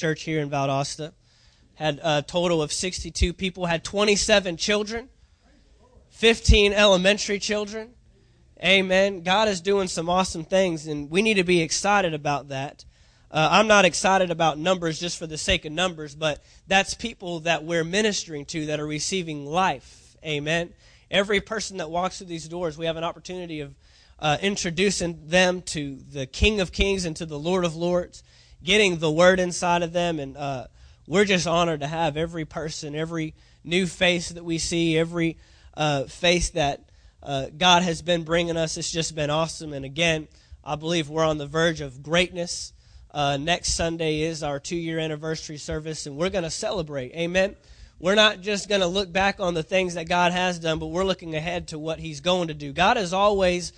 church here in Valdosta. Had a total of 62 people, had 27 children, 15 elementary children. Amen. God is doing some awesome things, and we need to be excited about that. I'm not excited about numbers just for the sake of numbers, but that's people that we're ministering to that are receiving life. Amen. Every person that walks through these doors, we have an opportunity of introducing them to the King of Kings and to the Lord of Lords, getting the word inside of them. And we're just honored to have every person, every new face that we see, every face that God has been bringing us. It's just been awesome. And again, I believe we're on the verge of greatness. Next Sunday is our 2-year anniversary service, and we're going to celebrate. Amen. We're not just going to look back on the things that God has done, but we're looking ahead to what he's going to do. God is always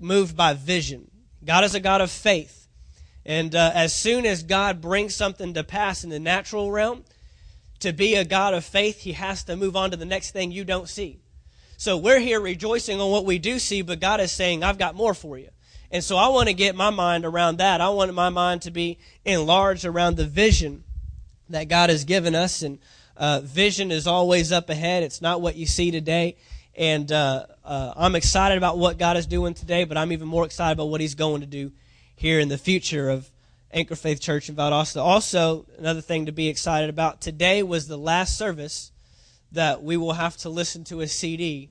moved by vision. God is a God of faith. And as soon as God brings something to pass in the natural realm, to be a God of faith, he has to move on to the next thing you don't see. So we're here rejoicing on what we do see, but God is saying, I've got more for you. And so I want to get my mind around that. I want my mind to be enlarged around the vision that God has given us. And vision is always up ahead. It's not what you see today. And I'm excited about what God is doing today, but I'm even more excited about what he's going to do here in the future of Anchor Faith Church in Valdosta. Also, another thing to be excited about, today was the last service that we will have to listen to a CD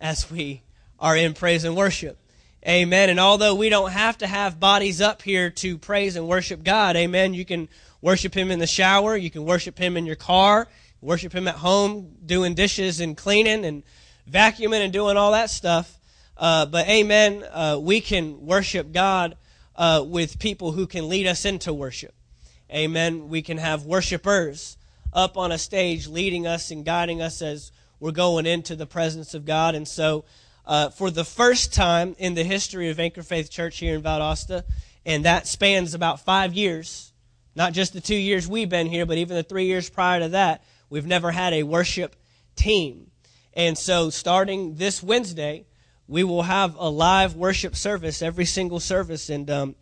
as we are in praise and worship. Amen. And although we don't have to have bodies up here to praise and worship God, amen, you can worship him in the shower, you can worship him in your car, worship him at home, doing dishes and cleaning and vacuuming and doing all that stuff. But amen, we can worship God with people who can lead us into worship. Amen. We can have worshipers up on a stage leading us and guiding us as we're going into the presence of God. And so, for the first time in the history of Anchor Faith Church here in Valdosta, and that spans about 5 years, not just the 2 years we've been here, but even the 3 years prior to that, we've never had a worship team. And so starting this Wednesday, we will have a live worship service, every single service. And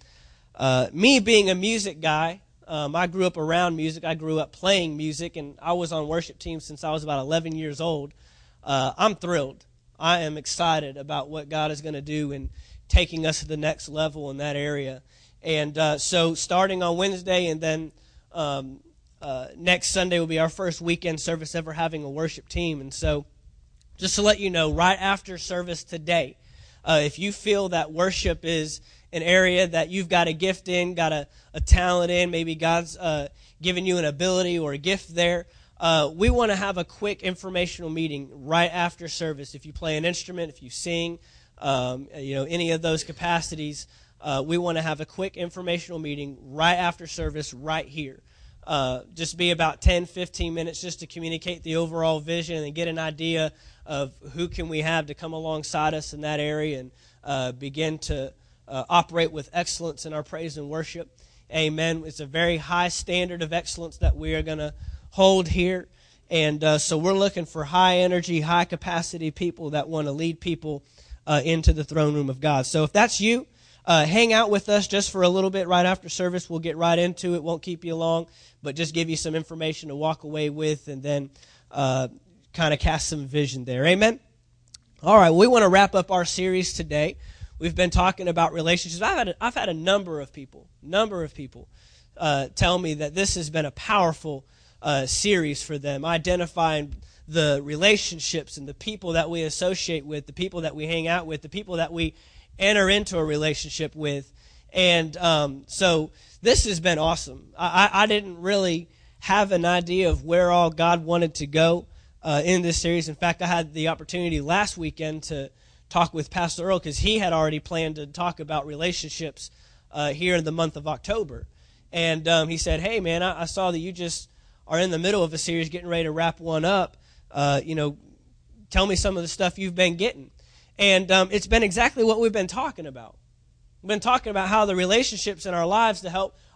me being a music guy, I grew up around music. I grew up playing music, and I was on worship teams since I was about 11 years old. I'm thrilled. I am excited about what God is going to do in taking us to the next level in that area. And so starting on Wednesday, and then next Sunday will be our first weekend service ever having a worship team. And so just to let you know, right after service today, if you feel that worship is an area that you've got a gift in, got a talent in, maybe God's given you an ability or a gift there, we want to have a quick informational meeting right after service. If you play an instrument, if you sing, any of those capacities, we want to have a quick informational meeting right after service right here. Just be about 10, 15 minutes just to communicate the overall vision and get an idea of who can we have to come alongside us in that area and begin to operate with excellence in our praise and worship. Amen. It's a very high standard of excellence that we are going to hold here, and so we're looking for high energy, high capacity people that want to lead people into the throne room of God. So if that's you, hang out with us just for a little bit right after service. We'll get right into it. Won't keep you long, but just give you some information to walk away with, and then kind of cast some vision there. Amen. All right, we want to wrap up our series today. We've been talking about relationships. I've had a number of people tell me that this has been a powerful series for them, identifying the relationships and the people that we associate with, the people that we hang out with, the people that we enter into a relationship with. And so this has been awesome. I didn't really have an idea of where all God wanted to go in this series. In fact, I had the opportunity last weekend to talk with Pastor Earl because he had already planned to talk about relationships here in the month of October. And he said, hey, man, I saw that you just are in the middle of a series, getting ready to wrap one up. Tell me some of the stuff you've been getting. And it's been exactly what we've been talking about. We've been talking about how the relationships in our lives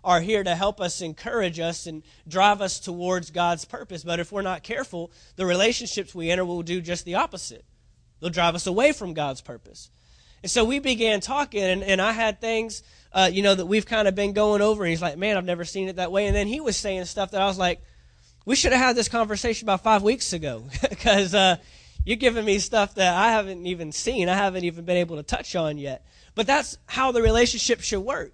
are here to help us, encourage us, and drive us towards God's purpose. But if we're not careful, the relationships we enter will do just the opposite. They'll drive us away from God's purpose. And so we began talking, and I had things, that we've kind of been going over. And he's like, man, I've never seen it that way. And then he was saying stuff that I was like, we should have had this conversation about 5 weeks ago because you're giving me stuff that I haven't even seen. I haven't even been able to touch on yet. But that's how the relationship should work.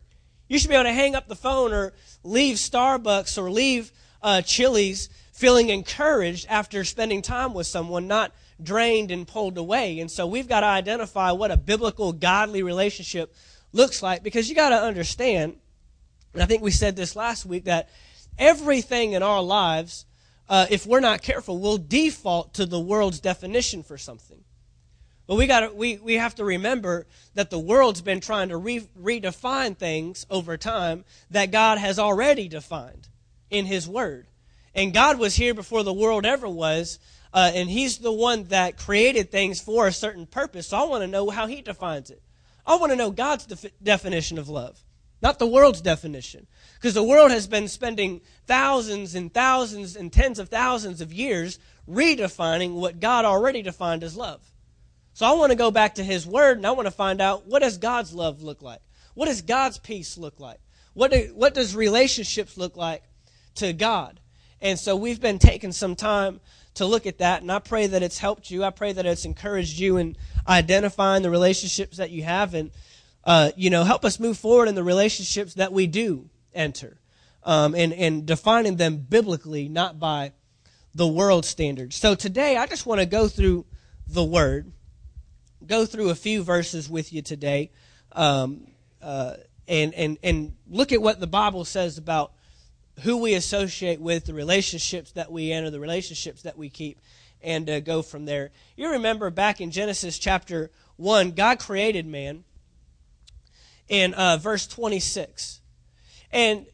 You should be able to hang up the phone or leave Starbucks or leave Chili's feeling encouraged after spending time with someone, not drained and pulled away. And so we've got to identify what a biblical, godly relationship looks like, because you got to understand, and I think we said this last week, that everything in our lives, if we're not careful, will default to the world's definition for something. But we have to remember that the world's been trying to redefine things over time that God has already defined in His Word. And God was here before the world ever was, and He's the one that created things for a certain purpose. So I want to know how He defines it. I want to know God's definition of love, not the world's definition. Because the world has been spending thousands and thousands and tens of thousands of years redefining what God already defined as love. So I want to go back to His Word, and I want to find out, what does God's love look like? What does God's peace look like? What does relationships look like to God? And so we've been taking some time to look at that, and I pray that it's helped you. I pray that it's encouraged you in identifying the relationships that you have, and help us move forward in the relationships that we do enter, and defining them biblically, not by the world standards. So today, I just want to go through the Word, go through a few verses with you today, and look at what the Bible says about who we associate with, the relationships that we enter, the relationships that we keep, and go from there. You remember back in Genesis chapter 1, God created man in verse 26. And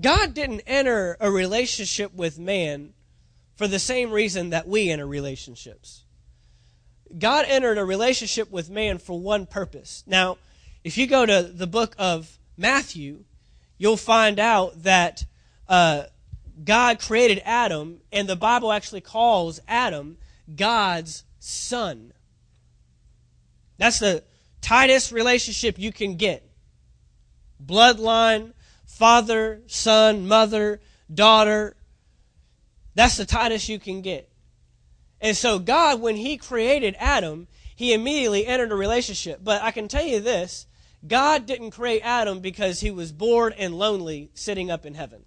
God didn't enter a relationship with man for the same reason that we enter relationships. God entered a relationship with man for one purpose. Now, if you go to the book of Matthew, you'll find out that God created Adam, and the Bible actually calls Adam God's son. That's the tightest relationship you can get. Bloodline, father, son, mother, daughter. That's the tightest you can get. And so God, when He created Adam, He immediately entered a relationship. But I can tell you this, God didn't create Adam because he was bored and lonely sitting up in heaven.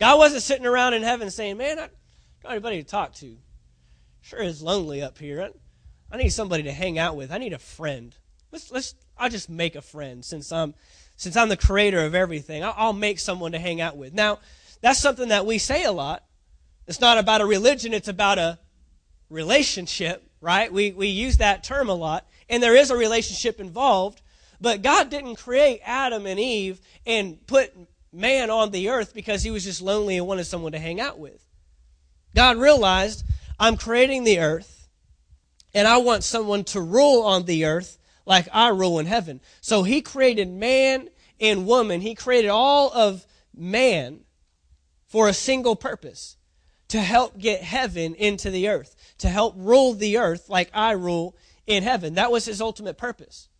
God wasn't sitting around in heaven saying, man, I don't have anybody to talk to. Sure is lonely up here. I need somebody to hang out with. I need a friend. I'll just make a friend since I'm the creator of everything. I'll make someone to hang out with. Now, that's something that we say a lot. It's not about a religion. It's about a relationship, right? We use that term a lot, and there is a relationship involved. But God didn't create Adam and Eve and put man on the earth because he was just lonely and wanted someone to hang out with. God realized, I'm creating the earth, and I want someone to rule on the earth like I rule in heaven. So He created man and woman. He created all of man for a single purpose, to help get heaven into the earth, to help rule the earth like I rule in heaven. That was His ultimate purpose.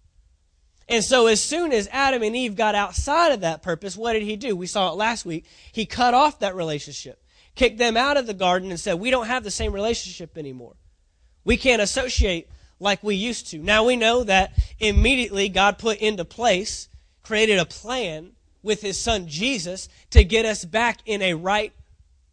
And so as soon as Adam and Eve got outside of that purpose, what did He do? We saw it last week. He cut off that relationship, kicked them out of the garden, and said, we don't have the same relationship anymore. We can't associate like we used to. Now we know that immediately God put into place, created a plan with His Son Jesus to get us back in a right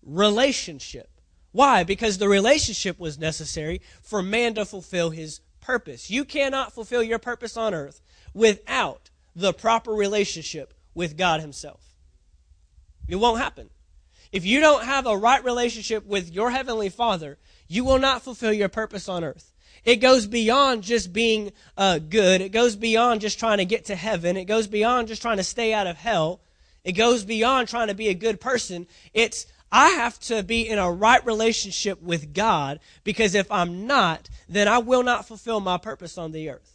relationship. Why? Because the relationship was necessary for man to fulfill his purpose. You cannot fulfill your purpose on earth without the proper relationship with God Himself. It won't happen. If you don't have a right relationship with your Heavenly Father, you will not fulfill your purpose on earth. It goes beyond just being good. It goes beyond just trying to get to heaven. It goes beyond just trying to stay out of hell. It goes beyond trying to be a good person. It's, I have to be in a right relationship with God, because if I'm not, then I will not fulfill my purpose on the earth.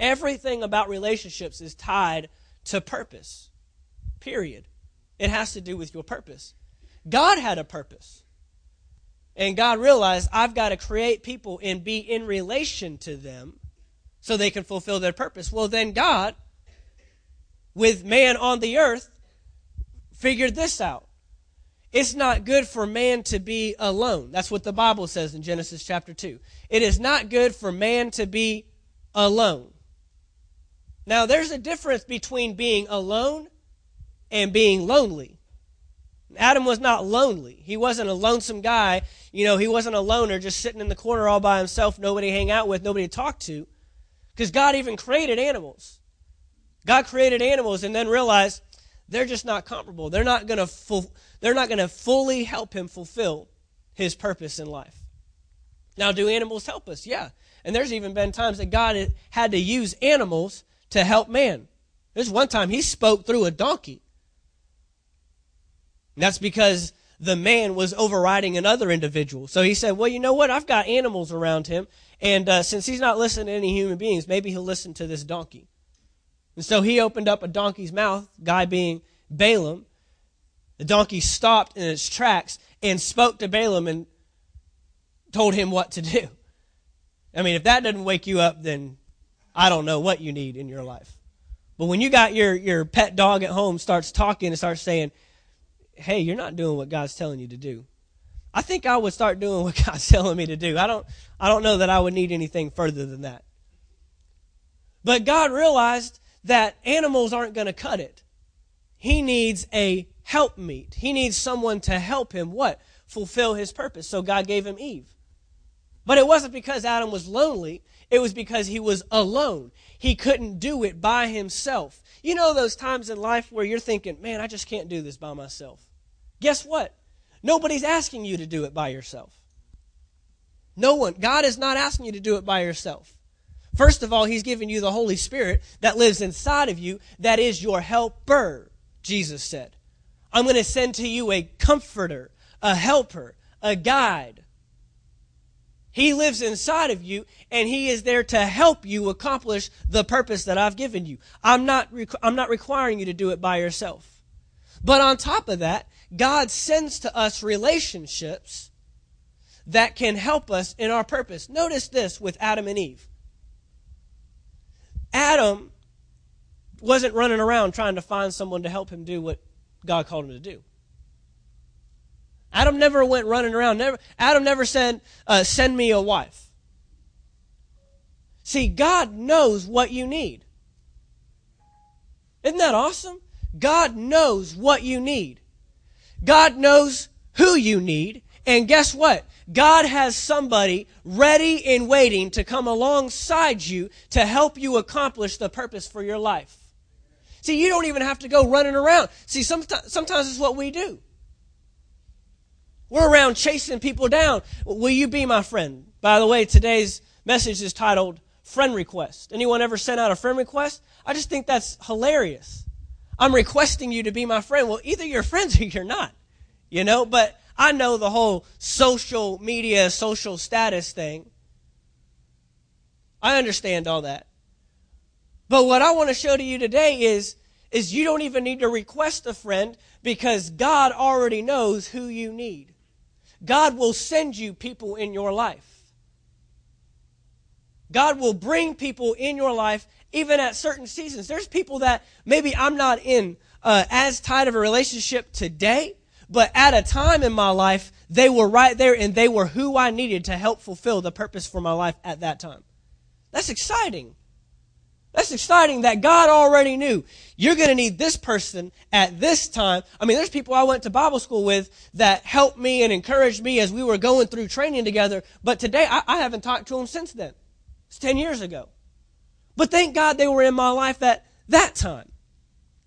Everything about relationships is tied to purpose, period. It has to do with your purpose. God had a purpose, and God realized, I've got to create people and be in relation to them so they can fulfill their purpose. Well, then God, with man on the earth, figured this out. It's not good for man to be alone. That's what the Bible says in Genesis chapter 2. It is not good for man to be alone. Now, there's a difference between being alone and being lonely. Adam was not lonely. He wasn't a lonesome guy. You know, he wasn't a loner just sitting in the corner all by himself, nobody to hang out with, nobody to talk to. Because God even created animals. God created animals and then realized they're just not comparable. They're not going to fully help him fulfill his purpose in life. Now, do animals help us? Yeah. And there's even been times that God had to use animals to help man. There's one time he spoke through a donkey. And that's because the man was overriding another individual. So he said, well, you know what? I've got animals around him. And since he's not listening to any human beings, maybe he'll listen to this donkey. And so he opened up a donkey's mouth, guy being Balaam. The donkey stopped in its tracks and spoke to Balaam and told him what to do. I mean, if that doesn't wake you up, then I don't know what you need in your life. But when you got your pet dog at home starts talking and starts saying, hey, you're not doing what God's telling you to do. I think I would start doing what God's telling me to do. I don't know that I would need anything further than that. But God realized that animals aren't going to cut it. He needs a helpmeet. He needs someone to help him what? Fulfill his purpose. So God gave him Eve. But it wasn't because Adam was lonely. It was because he was alone. He couldn't do it by himself. You know those times in life where you're thinking, man, I just can't do this by myself. Guess what? Nobody's asking you to do it by yourself. No one. God is not asking you to do it by yourself. First of all, he's given you the Holy Spirit that lives inside of you that is your helper, Jesus said. I'm going to send to you a comforter, a helper, a guide. He lives inside of you, and he is there to help you accomplish the purpose that I've given you. I'm not requiring you to do it by yourself. But on top of that, God sends to us relationships that can help us in our purpose. Notice this with Adam and Eve. Adam wasn't running around trying to find someone to help him do what God called him to do. Adam never went running around. Adam never said, send me a wife. See, God knows what you need. Isn't that awesome? God knows what you need. God knows who you need. And guess what? God has somebody ready and waiting to come alongside you to help you accomplish the purpose for your life. See, you don't even have to go running around. See, sometimes it's what we do. We're around chasing people down. Will you be my friend? By the way, today's message is titled Friend Request. Anyone ever sent out a friend request? I just think that's hilarious. I'm requesting you to be my friend. Well, either you're friends or you're not, you know, but I know the whole social media, social status thing. I understand all that. But what I want to show to you today is you don't even need to request a friend because God already knows who you need. God will send you people in your life. God will bring people in your life even at certain seasons. There's people that maybe I'm not in as tight of a relationship today, but at a time in my life, they were right there and they were who I needed to help fulfill the purpose for my life at that time. That's exciting. That's exciting that God already knew you're going to need this person at this time. I mean, there's people I went to Bible school with that helped me and encouraged me as we were going through training together. But today, I haven't talked to them since then. It's 10 years ago. But thank God they were in my life at that time.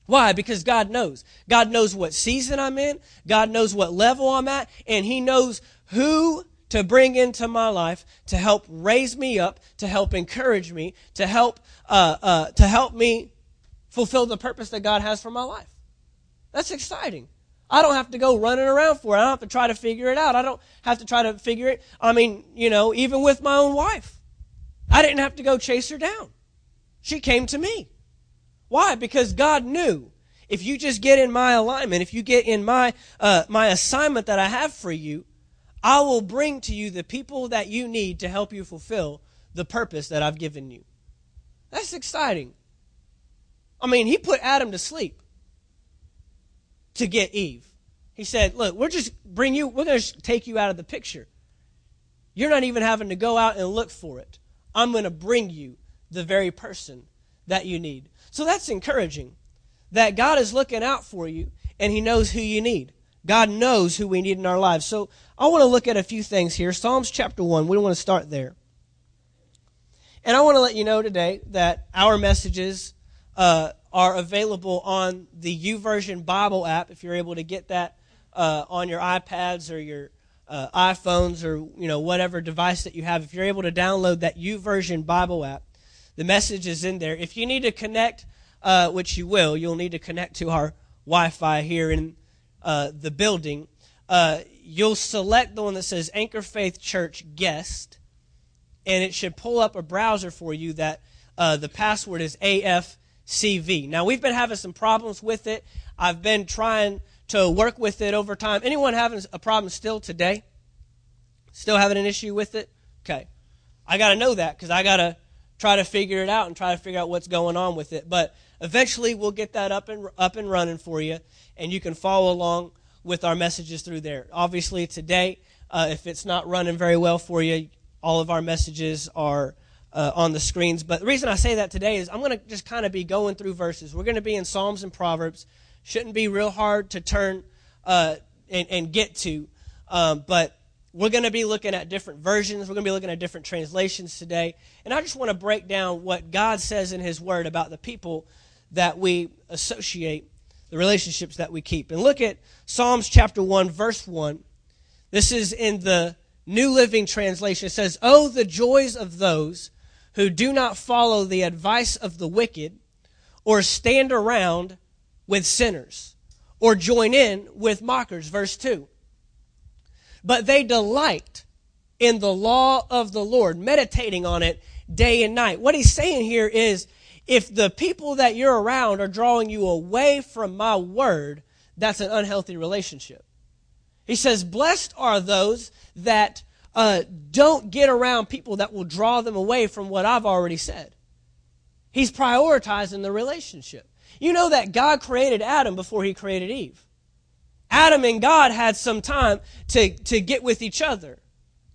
Why? Because God knows. God knows what season I'm in. God knows what level I'm at. And he knows who to bring into my life to help raise me up, to help encourage me, to help me fulfill the purpose that God has for my life. That's exciting. I don't have to go running around for it. I don't have to try to figure it out. I don't have to try to figure it. I mean, you know, even with my own wife, I didn't have to go chase her down. She came to me. Why? Because God knew if you just get in my alignment, if you get in my assignment that I have for you, I will bring to you the people that you need to help you fulfill the purpose that I've given you. That's exciting. I mean, he put Adam to sleep to get Eve. He said, look, we're going to take you out of the picture. You're not even having to go out and look for it. I'm going to bring you the very person that you need. So that's encouraging, that God is looking out for you and he knows who you need. God knows who we need in our lives. So I want to look at a few things here. Psalms chapter 1, we want to start there. And I want to let you know today that our messages are available on the YouVersion Bible app, if you're able to get that on your iPads or your iPhones or whatever device that you have. If you're able to download that YouVersion Bible app, the message is in there. If you need to connect, which you will, you'll need to connect to our Wi-Fi here in the building. You'll select the one that says Anchor Faith Church Guest, and it should pull up a browser for you that the password is AFCV. Now, we've been having some problems with it. I've been trying to work with it over time. Anyone having a problem still today? Still having an issue with it? Okay. I got to know that because I got to try to figure it out and try to figure out what's going on with it. But eventually we'll get that up and running for you, and you can follow along with our messages through there. Obviously today, if it's not running very well for you, all of our messages are on the screens. But the reason I say that today is I'm going to just kind of be going through verses. We're going to be in Psalms and Proverbs. Shouldn't be real hard to turn and get to, but we're going to be looking at different versions. We're going to be looking at different translations today. And I just want to break down what God says in his word about the people that we associate, the relationships that we keep. And look at Psalms chapter 1, verse 1. This is in the New Living Translation. It says, "Oh, the joys of those who do not follow the advice of the wicked or stand around with sinners or join in with mockers." Verse 2. "But they delight in the law of the Lord, meditating on it day and night." What he's saying here is, if the people that you're around are drawing you away from my word, that's an unhealthy relationship. He says, blessed are those that don't get around people that will draw them away from what I've already said. He's prioritizing the relationship. You know that God created Adam before he created Eve. Adam and God had some time to get with each other.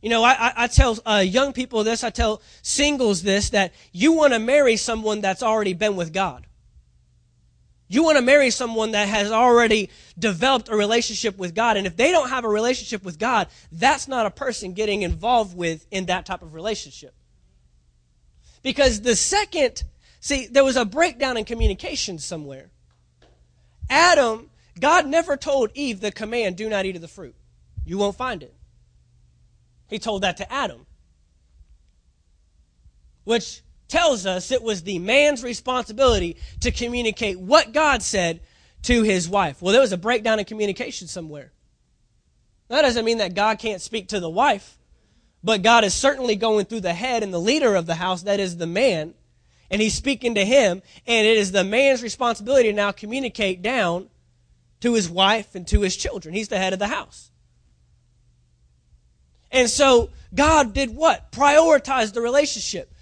You know, I tell young people this, I tell singles this, that you want to marry someone that's already been with God. You want to marry someone that has already developed a relationship with God. And if they don't have a relationship with God, that's not a person getting involved with in that type of relationship. Because there was a breakdown in communication somewhere. God never told Eve the command, do not eat of the fruit. You won't find it. He told that to Adam, which tells us it was the man's responsibility to communicate what God said to his wife. Well, there was a breakdown in communication somewhere. That doesn't mean that God can't speak to the wife, but God is certainly going through the head and the leader of the house, that is the man, and he's speaking to him, and it is the man's responsibility to now communicate down to his wife and to his children. He's the head of the house. And so God did what? Prioritized the relationship.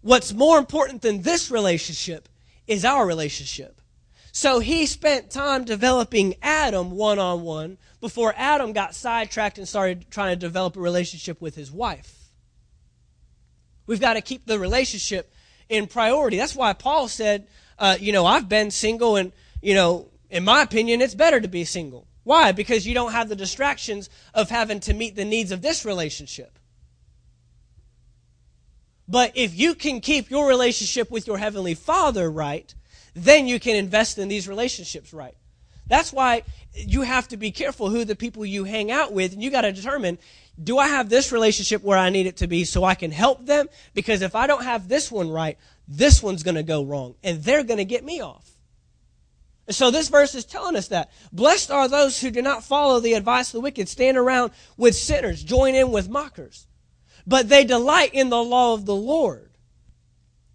What's more important than this relationship is our relationship. So he spent time developing Adam one-on-one before Adam got sidetracked and started trying to develop a relationship with his wife. We've got to keep the relationship in priority. That's why Paul said, I've been single and, in my opinion, it's better to be single. Why? Because you don't have the distractions of having to meet the needs of this relationship. But if you can keep your relationship with your Heavenly Father right, then you can invest in these relationships right. That's why you have to be careful who the people you hang out with, and you got to determine, do I have this relationship where I need it to be so I can help them? Because if I don't have this one right, this one's going to go wrong, and they're going to get me off. So this verse is telling us that. Blessed are those who do not follow the advice of the wicked, stand around with sinners, join in with mockers. But they delight in the law of the Lord.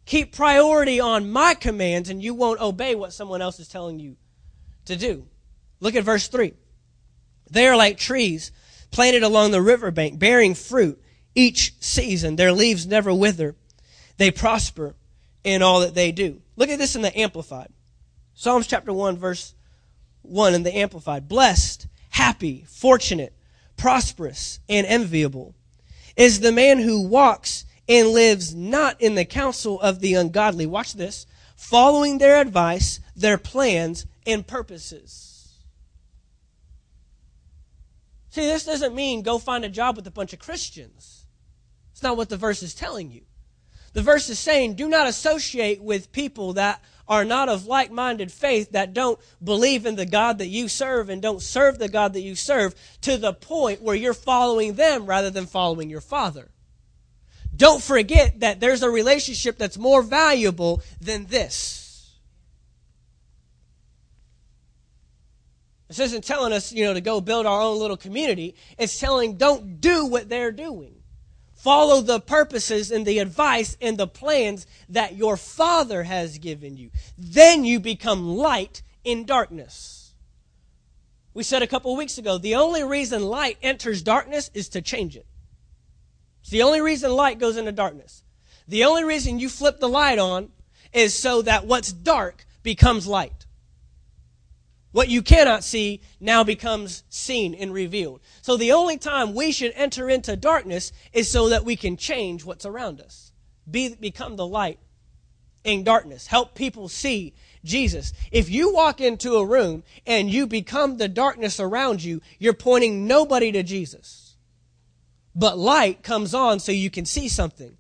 Keep priority on my commands, and you won't obey what someone else is telling you to do. Look at verse 3. They are like trees planted along the riverbank, bearing fruit each season. Their leaves never wither. They prosper in all that they do. Look at this in the Amplified. Psalms chapter 1, verse 1 in the Amplified. Blessed, happy, fortunate, prosperous, and enviable is the man who walks and lives not in the counsel of the ungodly. Watch this. Following their advice, their plans, and purposes. See, this doesn't mean go find a job with a bunch of Christians. It's not what the verse is telling you. The verse is saying, do not associate with people that are not of like-minded faith, that don't believe in the God that you serve and don't serve the God that you serve to the point where you're following them rather than following your Father. Don't forget that there's a relationship that's more valuable than this. This isn't telling us, to go build our own little community. It's telling don't do what they're doing. Follow the purposes and the advice and the plans that your Father has given you. Then you become light in darkness. We said a couple of weeks ago, the only reason light enters darkness is to change it. It's the only reason light goes into darkness. The only reason you flip the light on is so that what's dark becomes light. What you cannot see now becomes seen and revealed. So the only time we should enter into darkness is so that we can change what's around us. Become the light in darkness. Help people see Jesus. If you walk into a room and you become the darkness around you, you're pointing nobody to Jesus. But light comes on so you can see something.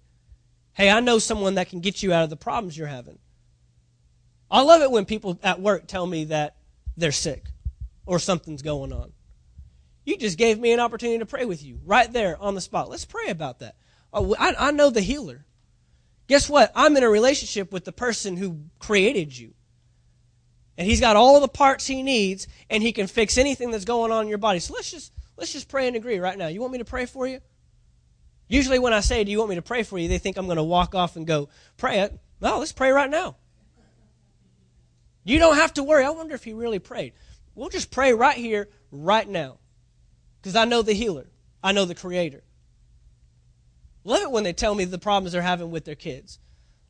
Hey, I know someone that can get you out of the problems you're having. I love it when people at work tell me that they're sick or something's going on. You just gave me an opportunity to pray with you right there on the spot. Let's pray about that. I know the healer. Guess what? I'm in a relationship with the person who created you. And he's got all the parts he needs, and he can fix anything that's going on in your body. So let's just pray and agree right now. You want me to pray for you? Usually when I say, do you want me to pray for you? They think I'm going to walk off and go, pray it. No, let's pray right now. You don't have to worry. I wonder if he really prayed. We'll just pray right here, right now. Because I know the healer. I know the creator. Love it when they tell me the problems they're having with their kids.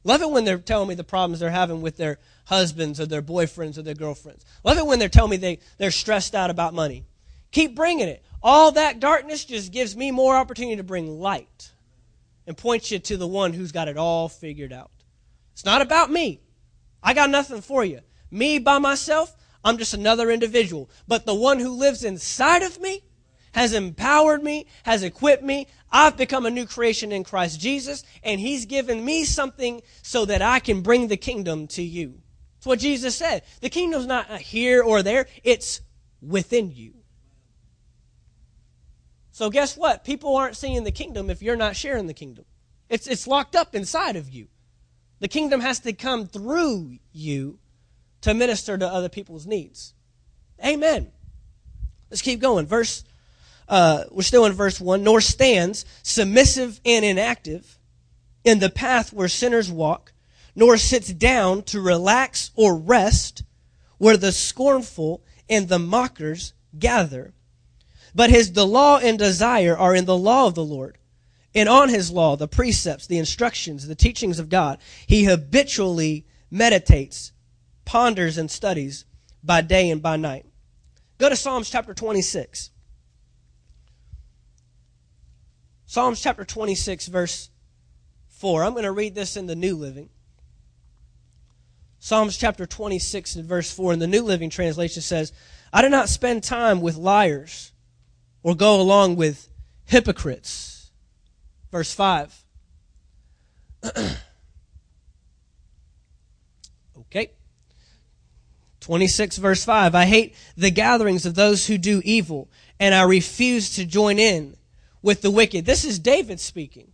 Love it when they're telling me the problems they're having with their husbands or their boyfriends or their girlfriends. Love it when they're telling me they're stressed out about money. Keep bringing it. All that darkness just gives me more opportunity to bring light and point you to the one who's got it all figured out. It's not about me. I got nothing for you. Me by myself, I'm just another individual. But the one who lives inside of me has empowered me, has equipped me. I've become a new creation in Christ Jesus, and he's given me something so that I can bring the kingdom to you. That's what Jesus said. The kingdom's not here or there. It's within you. So guess what? People aren't seeing the kingdom if you're not sharing the kingdom. It's locked up inside of you. The kingdom has to come through you to minister to other people's needs. Amen. Let's keep going. We're still in verse 1. Nor stands submissive and inactive in the path where sinners walk, nor sits down to relax or rest where the scornful and the mockers gather. But his law and desire are in the law of the Lord. And on his law, the precepts, the instructions, the teachings of God, he habitually meditates, ponders and studies by day and by night. Go to Psalms chapter 26. Psalms chapter 26, verse 4. I'm going to read this in the New Living. Psalms chapter 26 and verse 4 in the New Living Translation says, I do not spend time with liars or go along with hypocrites. Verse 5. Okay. 26 verse 5, I hate the gatherings of those who do evil, and I refuse to join in with the wicked. This is David speaking.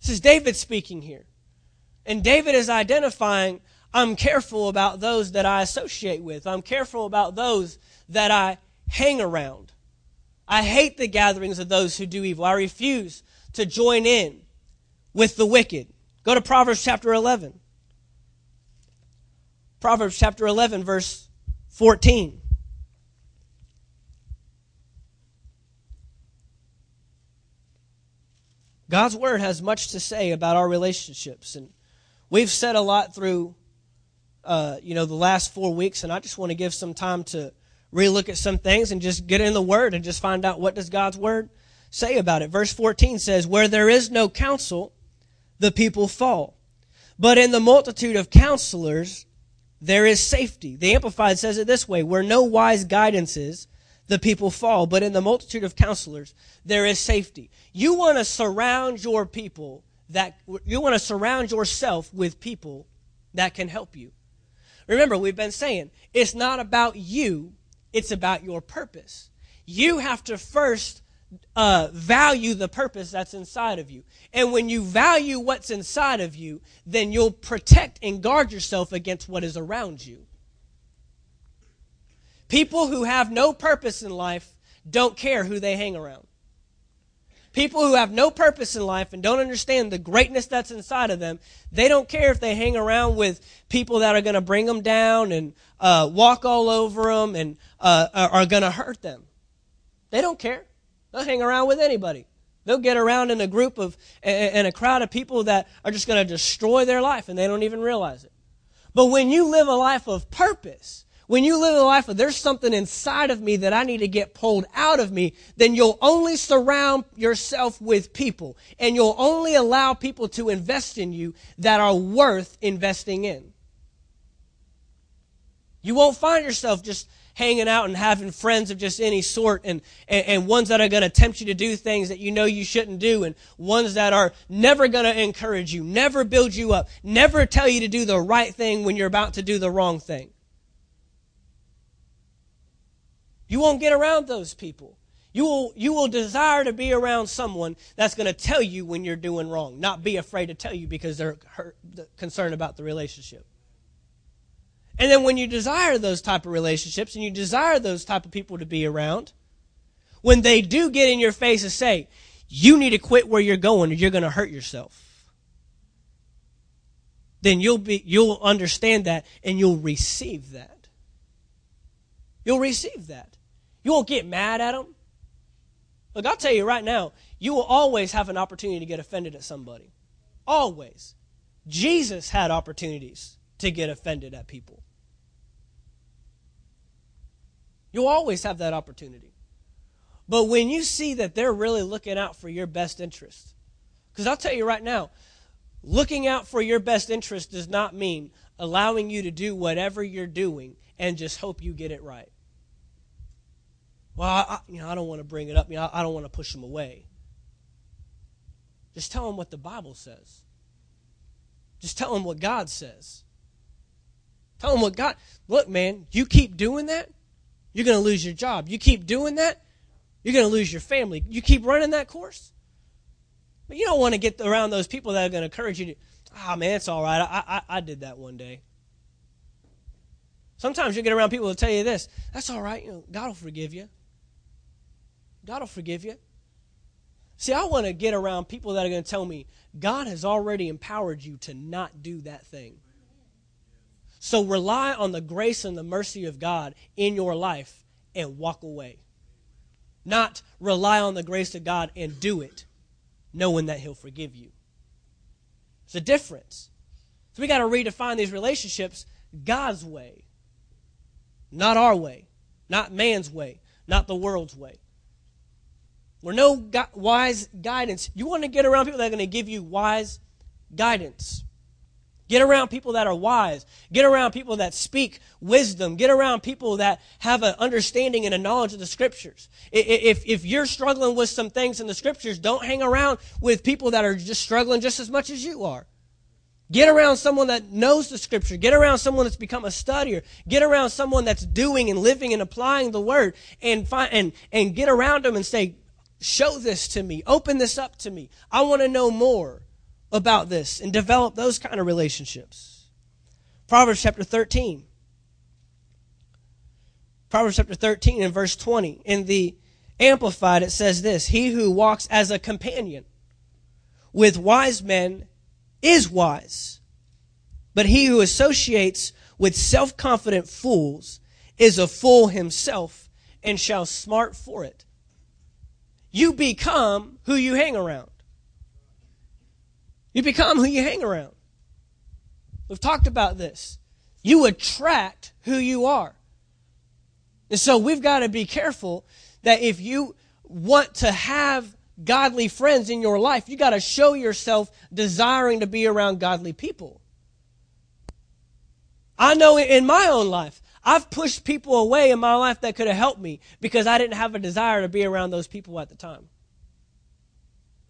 This is David speaking here. And David is identifying, I'm careful about those that I associate with. I'm careful about those that I hang around. I hate the gatherings of those who do evil. I refuse to join in with the wicked. Go to Proverbs chapter 11. Proverbs chapter 11, verse 14. God's word has much to say about our relationships and We've said a lot through, the last 4 weeks, and I just want to give some time to relook at some things and just get in the Word and just find out what does God's Word say about it. Verse 14 says, "Where there is no counsel, the people fall. But in the multitude of counselors, there is safety." The Amplified says it this way, "Where no wise guidance is, the people fall. But in the multitude of counselors, there is safety." You want to surround your people you want to surround yourself with people that can help you. Remember, we've been saying, it's not about you, it's about your purpose. You have to first value the purpose that's inside of you. And when you value what's inside of you, then you'll protect and guard yourself against what is around you. People who have no purpose in life don't care who they hang around. People who have no purpose in life and don't understand the greatness that's inside of them, they don't care if they hang around with people that are going to bring them down and walk all over them and are going to hurt them. They don't care. They'll hang around with anybody. They'll get around in a crowd of people that are just going to destroy their life, and they don't even realize it. But when you live a life of purpose, when you live a life of there's something inside of me that I need to get pulled out of me, then you'll only surround yourself with people, and you'll only allow people to invest in you that are worth investing in. You won't find yourself just hanging out and having friends of just any sort and ones that are going to tempt you to do things that you know you shouldn't do, and ones that are never going to encourage you, never build you up, never tell you to do the right thing when you're about to do the wrong thing. You won't get around those people. You will desire to be around someone that's going to tell you when you're doing wrong, not be afraid to tell you because they're concerned about the relationship. And then when you desire those type of relationships and you desire those type of people to be around, when they do get in your face and say, "You need to quit where you're going or you're going to hurt yourself," then you'll understand that and you'll receive that. You'll receive that. You won't get mad at them. Look, I'll tell you right now, you will always have an opportunity to get offended at somebody. Always. Jesus had opportunities to get offended at people. You'll always have that opportunity. But when you see that they're really looking out for your best interest, because I'll tell you right now, looking out for your best interest does not mean allowing you to do whatever you're doing and just hope you get it right. Well, I don't want to bring it up. I don't want to push them away. Just tell them what the Bible says. Just tell them what God says. Tell them what God... Look, man, you keep doing that, you're going to lose your job. You keep doing that, you're going to lose your family. You keep running that course. But you don't want to get around those people that are going to encourage you to... Ah, man, it's all right. I did that one day. Sometimes you'll get around people who tell you this. That's all right. God will forgive you. God will forgive you. See, I want to get around people that are going to tell me, God has already empowered you to not do that thing. So rely on the grace and the mercy of God in your life and walk away. Not rely on the grace of God and do it, knowing that He'll forgive you. It's a difference. So we got to redefine these relationships God's way. Not our way, not man's way, not the world's way. We're no wise guidance. You want to get around people that are going to give you wise guidance. Get around people that are wise. Get around people that speak wisdom. Get around people that have an understanding and a knowledge of the Scriptures. If you're struggling with some things in the Scriptures, don't hang around with people that are just struggling just as much as you are. Get around someone that knows the Scripture. Get around someone that's become a studier. Get around someone that's doing and living and applying the Word, and find and get around them and say, "Show this to me. Open this up to me. I want to know more about this," and develop those kind of relationships. Proverbs chapter 13. Proverbs chapter 13 and verse 20. In the Amplified, it says this, "He who walks as a companion with wise men is wise, but he who associates with self-confident fools is a fool himself and shall smart for it." You become who you hang around. You become who you hang around. We've talked about this. You attract who you are. And so we've got to be careful that if you want to have godly friends in your life, you got to show yourself desiring to be around godly people. I know in my own life, I've pushed people away in my life that could have helped me because I didn't have a desire to be around those people at the time.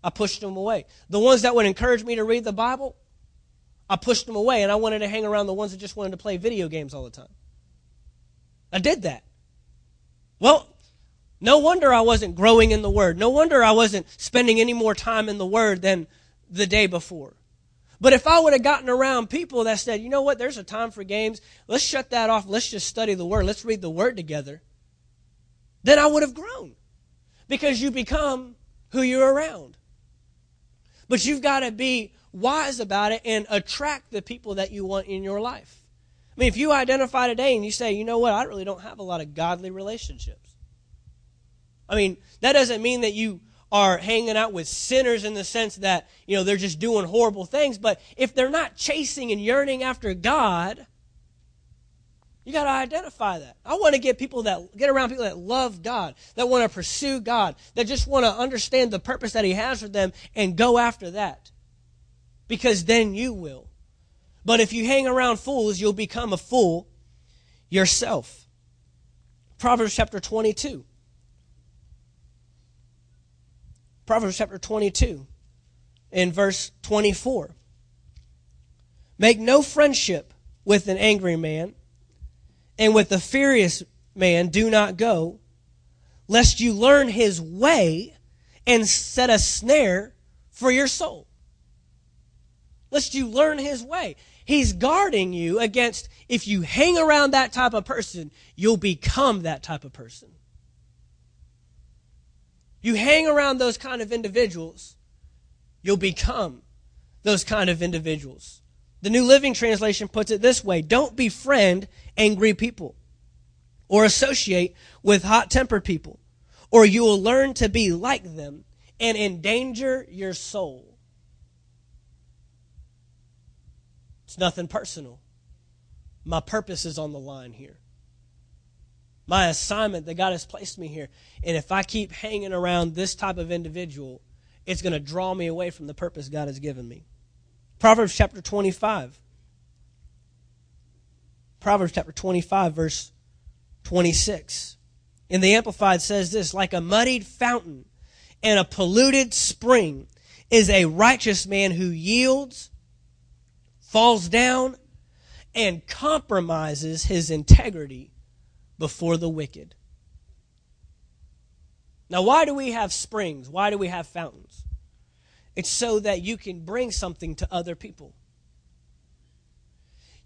I pushed them away. The ones that would encourage me to read the Bible, I pushed them away, and I wanted to hang around the ones that just wanted to play video games all the time. I did that. Well, no wonder I wasn't growing in the Word. No wonder I wasn't spending any more time in the Word than the day before. But if I would have gotten around people that said, you know what, there's a time for games. Let's shut that off. Let's just study the Word. Let's read the Word together. Then I would have grown, because you become who you're around. But you've got to be wise about it and attract the people that you want in your life. I mean, if you identify today and you say, you know what, I really don't have a lot of godly relationships. I mean, that doesn't mean that you are hanging out with sinners in the sense that, you know, they're just doing horrible things. But if they're not chasing and yearning after God, you got to identify that. I want to get around people that love God, that want to pursue God, that just want to understand the purpose that He has for them and go after that. Because then you will. But if you hang around fools, you'll become a fool yourself. Proverbs chapter 22. Proverbs chapter 22 in verse 24. Make no friendship with an angry man, and with a furious man do not go, lest you learn his way and set a snare for your soul. Lest you learn his way. He's guarding you against, if you hang around that type of person, you'll become that type of person. You hang around those kind of individuals, you'll become those kind of individuals. The New Living Translation puts it this way: don't befriend angry people or associate with hot-tempered people, or you will learn to be like them and endanger your soul. It's nothing personal. My purpose is on the line here. My assignment that God has placed me here. And if I keep hanging around this type of individual, it's going to draw me away from the purpose God has given me. Proverbs chapter 25. Proverbs chapter 25, verse 26. In the Amplified says this: like a muddied fountain and a polluted spring is a righteous man who yields, falls down, and compromises his integrity before the wicked. Now, why do we have springs? Why do we have fountains? It's so that you can bring something to other people.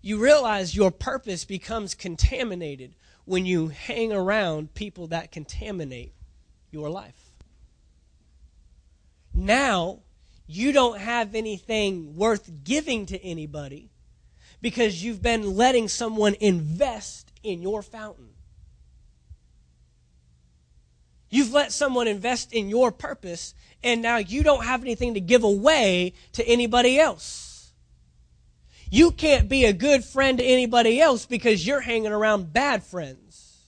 You realize your purpose becomes contaminated when you hang around people that contaminate your life. Now, you don't have anything worth giving to anybody because you've been letting someone invest in your fountain. You've let someone invest in your purpose, and now you don't have anything to give away to anybody else. You can't be a good friend to anybody else because you're hanging around bad friends.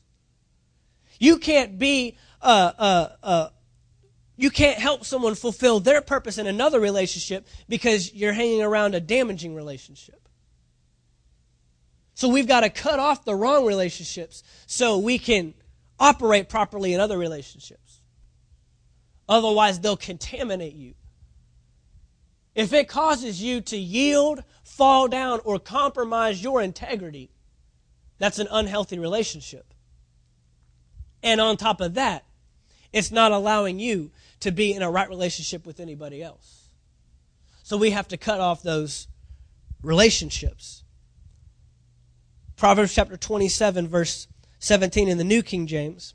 You can't be you can't help someone fulfill their purpose in another relationship because you're hanging around a damaging relationship. So we've got to cut off the wrong relationships so we can operate properly in other relationships. Otherwise, they'll contaminate you. If it causes you to yield, fall down, or compromise your integrity, that's an unhealthy relationship. And on top of that, it's not allowing you to be in a right relationship with anybody else. So we have to cut off those relationships. Proverbs chapter 27, verse 17 in the New King James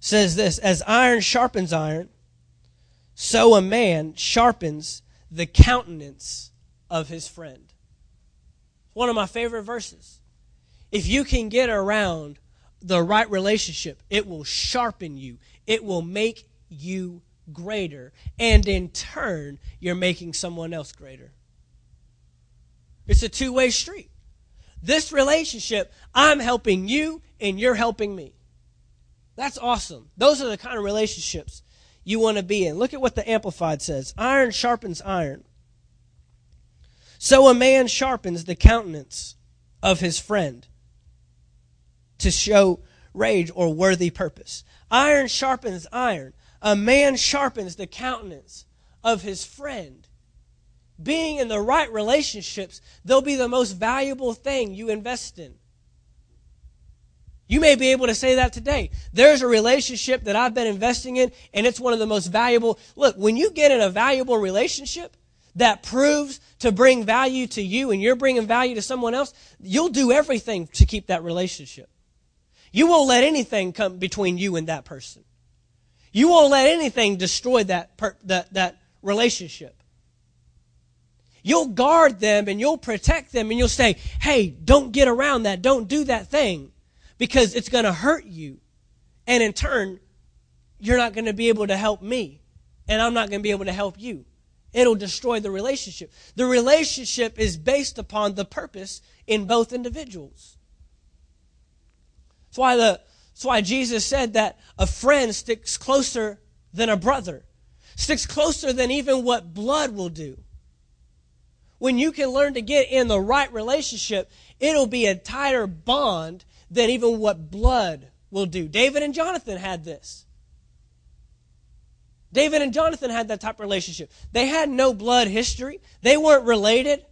says this: as iron sharpens iron, so a man sharpens the countenance of his friend. One of my favorite verses. If you can get around the right relationship, it will sharpen you. It will make you greater. And in turn, you're making someone else greater. It's a two-way street. This relationship, I'm helping you and you're helping me. That's awesome. Those are the kind of relationships you want to be in. Look at what the Amplified says. Iron sharpens iron. So a man sharpens the countenance of his friend to show rage or worthy purpose. Iron sharpens iron. A man sharpens the countenance of his friend. Being in the right relationships, they'll be the most valuable thing you invest in. You may be able to say that today. There's a relationship that I've been investing in, and it's one of the most valuable. Look, when you get in a valuable relationship that proves to bring value to you and you're bringing value to someone else, you'll do everything to keep that relationship. You won't let anything come between you and that person. You won't let anything destroy that relationship. You'll guard them and you'll protect them and you'll say, hey, don't get around that. Don't do that thing because it's going to hurt you. And in turn, you're not going to be able to help me and I'm not going to be able to help you. It'll destroy the relationship. The relationship is based upon the purpose in both individuals. That's why Jesus said that a friend sticks closer than a brother, sticks closer than even what blood will do. When you can learn to get in the right relationship, it'll be a tighter bond than even what blood will do. David and Jonathan had this. David and Jonathan had that type of relationship. They had no blood history. They weren't related.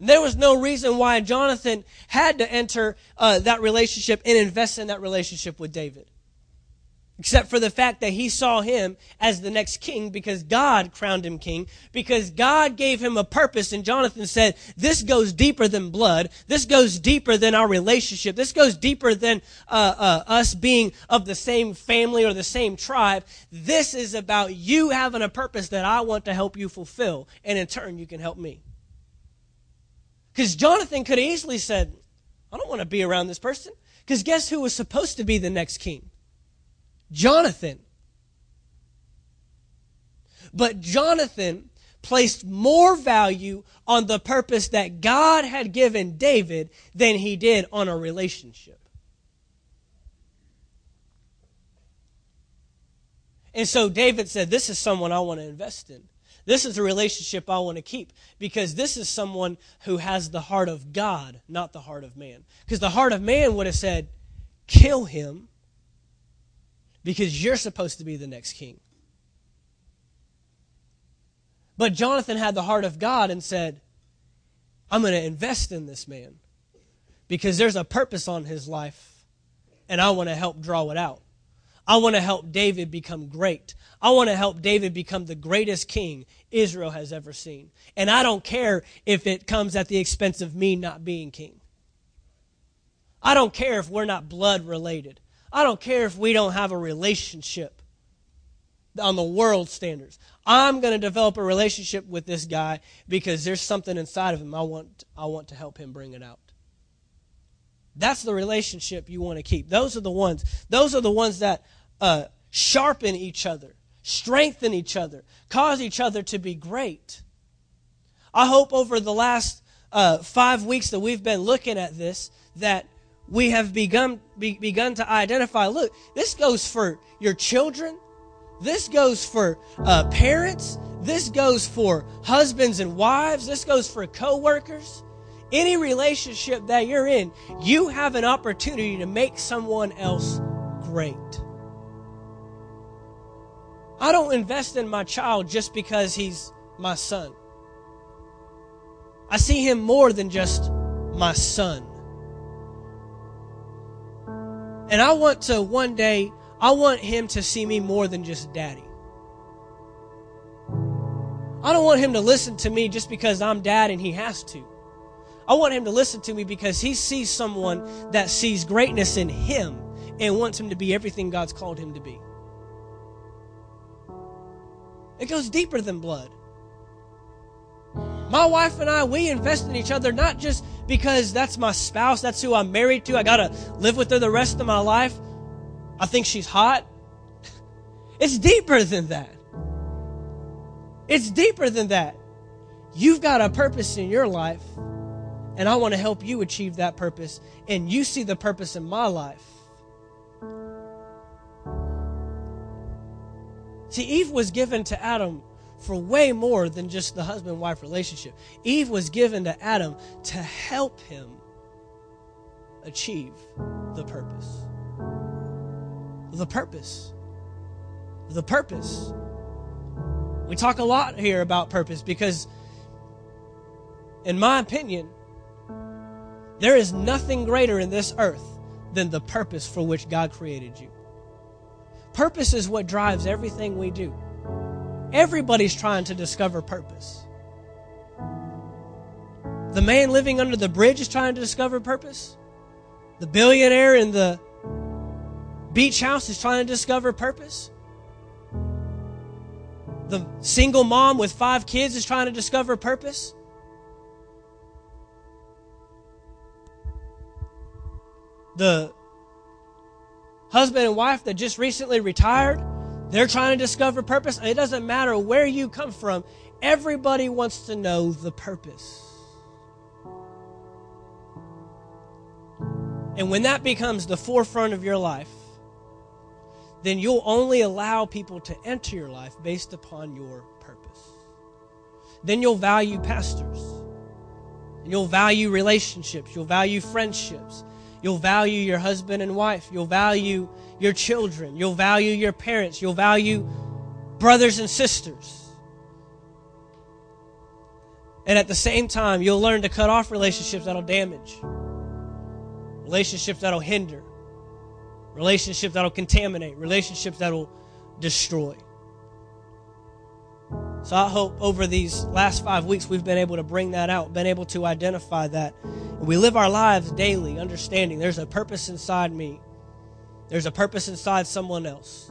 There was no reason why Jonathan had to enter that relationship and invest in that relationship with David, except for the fact that he saw him as the next king because God crowned him king, because God gave him a purpose. And Jonathan said, this goes deeper than blood. This goes deeper than our relationship. This goes deeper than us being of the same family or the same tribe. This is about you having a purpose that I want to help you fulfill. And in turn, you can help me. Because Jonathan could have easily said, I don't want to be around this person. Because guess who was supposed to be the next king? Jonathan. But Jonathan placed more value on the purpose that God had given David than he did on a relationship. And so David said, this is someone I want to invest in. This is a relationship I want to keep because this is someone who has the heart of God, not the heart of man. Because the heart of man would have said, kill him because you're supposed to be the next king. But Jonathan had the heart of God and said, I'm going to invest in this man because there's a purpose on his life and I want to help draw it out. I want to help David become great. I want to help David become the greatest king Israel has ever seen. And I don't care if it comes at the expense of me not being king. I don't care if we're not blood related. I don't care if we don't have a relationship on the world standards. I'm going to develop a relationship with this guy because there's something inside of him. I want to help him bring it out. That's the relationship you want to keep. Those are the ones that sharpen each other, strengthen each other, cause each other to be great. I hope over the last 5 weeks that we've been looking at this, that we have begun to identify, look, this goes for your children. This goes for parents. This goes for husbands and wives. This goes for coworkers. Any relationship that you're in, you have an opportunity to make someone else great. I don't invest in my child just because he's my son. I see him more than just my son. And I want to one day, I want him to see me more than just daddy. I don't want him to listen to me just because I'm dad and he has to. I want him to listen to me because he sees someone that sees greatness in him and wants him to be everything God's called him to be. It goes deeper than blood. My wife and I, we invest in each other not just because that's my spouse, that's who I'm married to, I gotta live with her the rest of my life. I think she's hot. It's deeper than that. It's deeper than that. You've got a purpose in your life. And I want to help you achieve that purpose. And you see the purpose in my life. See, Eve was given to Adam for way more than just the husband-wife relationship. Eve was given to Adam to help him achieve the purpose. The purpose. The purpose. We talk a lot here about purpose because, in my opinion, there is nothing greater in this earth than the purpose for which God created you. Purpose is what drives everything we do. Everybody's trying to discover purpose. The man living under the bridge is trying to discover purpose. The billionaire in the beach house is trying to discover purpose. The single mom with 5 kids is trying to discover purpose. The husband and wife that just recently retired, they're trying to discover purpose. It doesn't matter where you come from. Everybody wants to know the purpose. And when that becomes the forefront of your life, then you'll only allow people to enter your life based upon your purpose. Then you'll value pastors. And you'll value relationships. You'll value friendships. You'll value your husband and wife. You'll value your children. You'll value your parents. You'll value brothers and sisters. And at the same time, you'll learn to cut off relationships that'll damage, relationships that'll hinder, relationships that'll contaminate, relationships that'll destroy. So I hope over these last 5 weeks we've been able to bring that out, been able to identify that. We live our lives daily understanding there's a purpose inside me. There's a purpose inside someone else.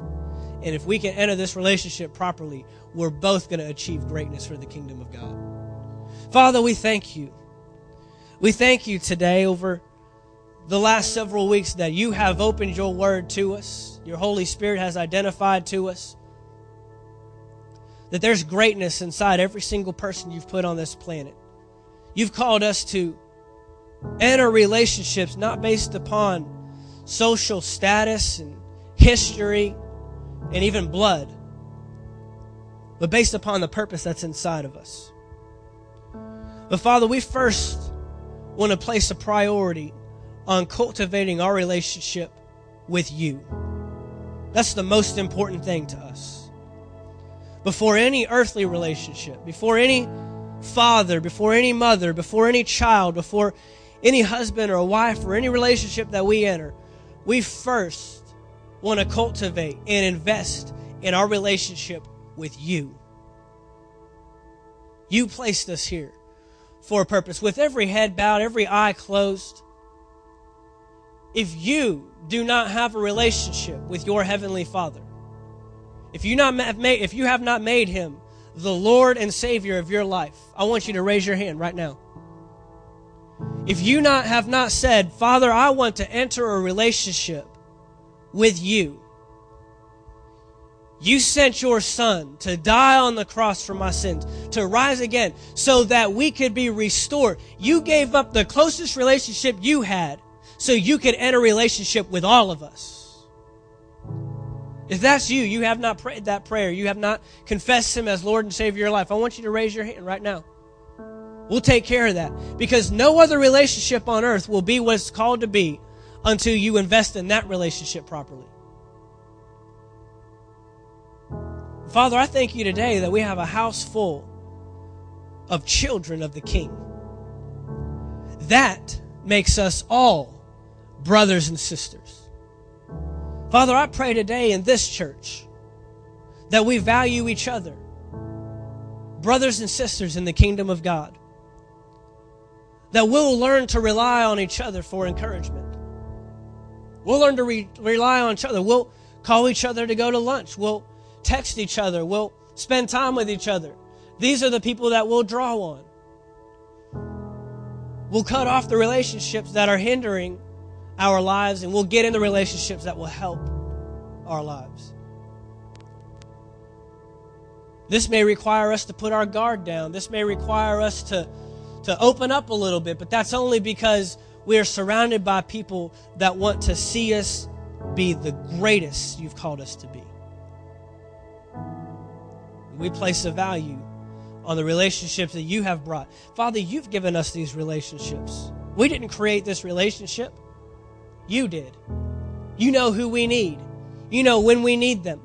And if we can enter this relationship properly, we're both going to achieve greatness for the kingdom of God. Father, we thank you. We thank you today over the last several weeks that you have opened your word to us. Your Holy Spirit has identified to us that there's greatness inside every single person you've put on this planet. You've called us to enter relationships not based upon social status and history and even blood, but based upon the purpose that's inside of us. But Father, we first want to place a priority on cultivating our relationship with you. That's the most important thing to us. Before any earthly relationship, before any father, before any mother, before any child, before any husband or wife or any relationship that we enter, we first want to cultivate and invest in our relationship with you. You placed us here for a purpose. With every head bowed, every eye closed, if you do not have a relationship with your Heavenly Father, if you have not made Him the Lord and Savior of your life, I want you to raise your hand right now. If you have not said, Father, I want to enter a relationship with you. You sent your Son to die on the cross for my sins, to rise again so that we could be restored. You gave up the closest relationship you had so you could enter a relationship with all of us. If that's you, you have not prayed that prayer, you have not confessed Him as Lord and Savior of your life, I want you to raise your hand right now. We'll take care of that, because no other relationship on earth will be what it's called to be until you invest in that relationship properly. Father, I thank you today that we have a house full of children of the King. That makes us all brothers and sisters. Father, I pray today in this church that we value each other, brothers and sisters in the kingdom of God, that we'll learn to rely on each other for encouragement. We'll learn to rely on each other. We'll call each other to go to lunch. We'll text each other. We'll spend time with each other. These are the people that we'll draw on. We'll cut off the relationships that are hindering our lives, and we'll get into relationships that will help our lives. This may require us to put our guard down. This may require us to to open up a little bit, but that's only because we are surrounded by people that want to see us be the greatest you've called us to be. We place a value on the relationships that you have brought. Father, you've given us these relationships. We didn't create this relationship. You did. You know who we need. You know when we need them.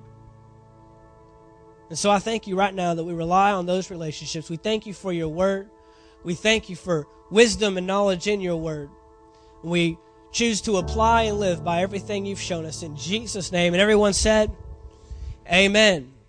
And so I thank you right now that we rely on those relationships. We thank you for your word. We thank you for wisdom and knowledge in your word. We choose to apply and live by everything you've shown us in Jesus' name. And everyone said, amen.